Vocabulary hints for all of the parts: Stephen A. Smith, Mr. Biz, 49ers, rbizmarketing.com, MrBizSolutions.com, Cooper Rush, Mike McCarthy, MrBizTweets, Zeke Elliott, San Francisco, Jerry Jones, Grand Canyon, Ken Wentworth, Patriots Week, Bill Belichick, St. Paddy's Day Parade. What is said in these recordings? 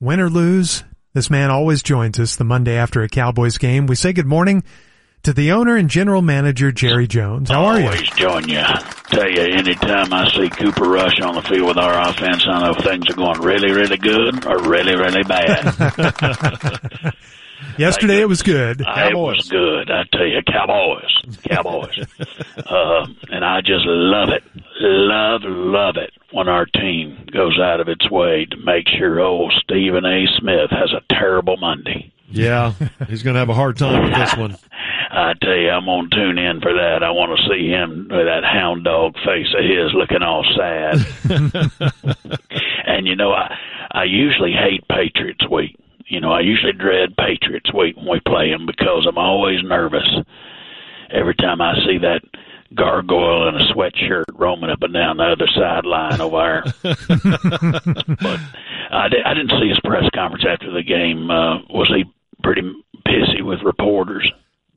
Win or lose, this man always joins us the Monday after a Cowboys game. We say good morning to the owner and general manager, Jerry Jones. How are you? Always join you. Tell you, anytime I see Cooper Rush on the field with our offense, I know things are going really, really good or really, really bad. Yesterday it was good. Cowboys. It was good. I tell you, Cowboys. And I just love it. Love it when our team goes out of its way to make sure old Stephen A. Smith has a terrible Monday. Yeah, he's going to have a hard time with this one. I tell you, I'm going to tune in for that. I want to see him with that hound dog face of his looking all sad. And, you know, I usually hate Patriots Week. You know, I usually dread Patriots Week when we play them because I'm always nervous. Every time I see that gargoyle in a sweatshirt roaming up and down the other sideline over there. But I didn't see his press conference after the game. Was he pretty pissy with reporters?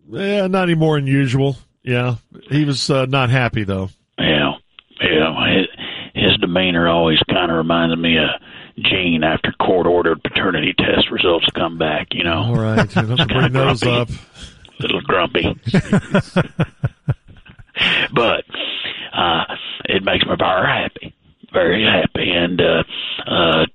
Yeah, not any more than usual. Yeah, he was not happy, though. Yeah. His demeanor always kind of reminded me of Gene after court-ordered paternity test results come back, you know. All right. Bring those up. A little grumpy. But it makes my bar happy, very happy, and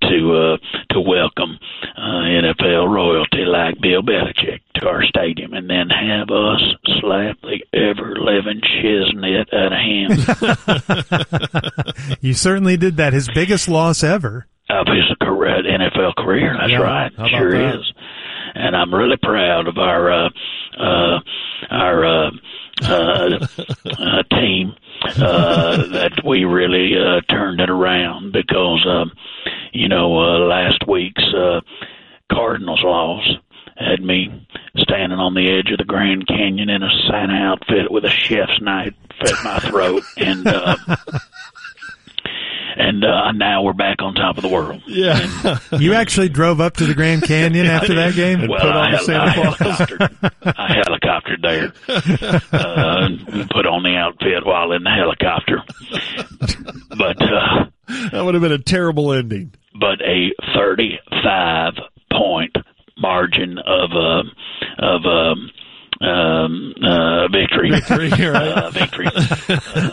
to welcome NFL royalty like Bill Belichick to our stadium, and then have us slap the ever-living shiznit out of him. You certainly did that. His biggest loss ever of his NFL career. That's right. Sure that is. And I'm really proud of our team that we really turned it around because, you know, last week's Cardinals loss had me standing on the edge of the Grand Canyon in a Santa outfit with a chef's knife at my throat, and now we're back on top of the world. Yeah. You actually drove up to the Grand Canyon after that game? And well, put on I helicoptered there. And put on the outfit while in the helicopter. But that would have been a terrible ending. But a 35-point margin of victory. Victory.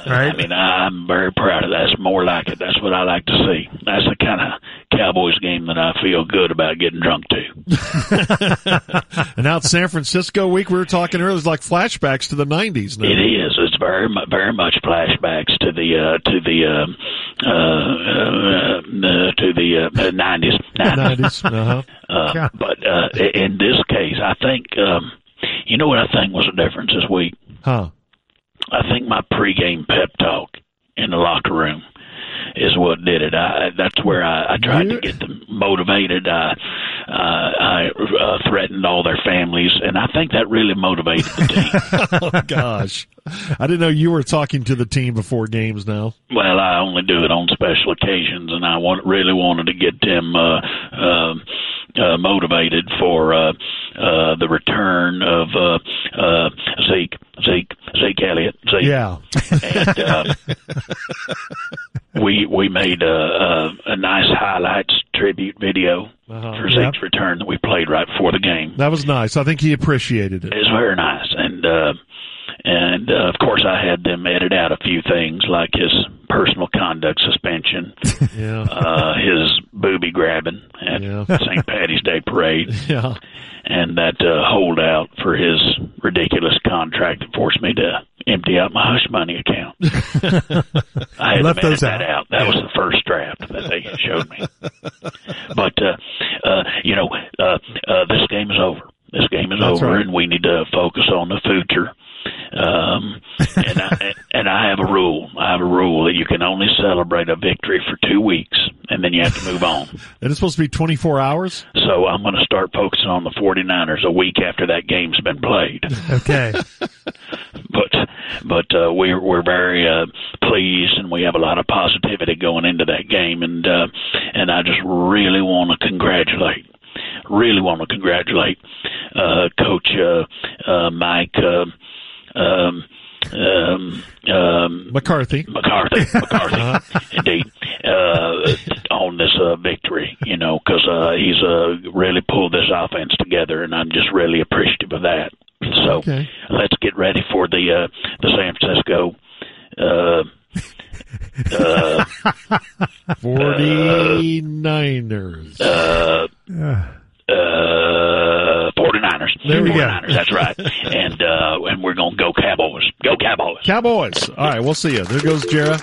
Right. I mean, I'm very proud of that. That's more like it. That's what I like to see. That's the kind of Cowboys game that I feel good about getting drunk to. And out San Francisco week, we were talking earlier, it's like flashbacks to the 90s. Now. It is. It's very much flashbacks to the 90s. 90s. Yeah. But in this case, I think. You know what I think was the difference this week? Huh? I think my pregame pep talk in the locker room is what did it. That's where I tried to get them motivated. I threatened all their families, and I think that really motivated the team. Oh, gosh. I didn't know you were talking to the team before games now. Well, I only do it on special occasions, and I really wanted to get them motivated for the return of Zeke Elliott. Zeke. Yeah. And, we made a nice highlights tribute video for Zeke's return that we played right before the game. That was nice. I think he appreciated it. It was very nice. And of course, I had them edit out a few things like his personal conduct suspension, his booby grabbing at St. Paddy's Day Parade, and that holdout for his ridiculous contract that forced me to empty out my hush money account. I had left those out. That was the first draft that they showed me. But, you know, this game is over. This game is over, right. And we need to focus on the future. And I have a rule. I have a rule that you can only celebrate a victory for 2 weeks, and then you have to move on. And it's supposed to be 24 hours? So I'm going to start focusing on the 49ers a week after that game's been played. Okay. But we're very pleased, and we have a lot of positivity going into that game, and I just really want to congratulate. Really want to congratulate Coach Mike McCarthy, indeed, on this victory, you know, because he's really pulled this offense together, and I'm just really appreciative of that. So let's get ready for the San Francisco 49ers. 49ers. There we go. 49ers, that's right. And we're going to go Cowboys. Go Cowboys. All right, we'll see you. There goes Jarrah.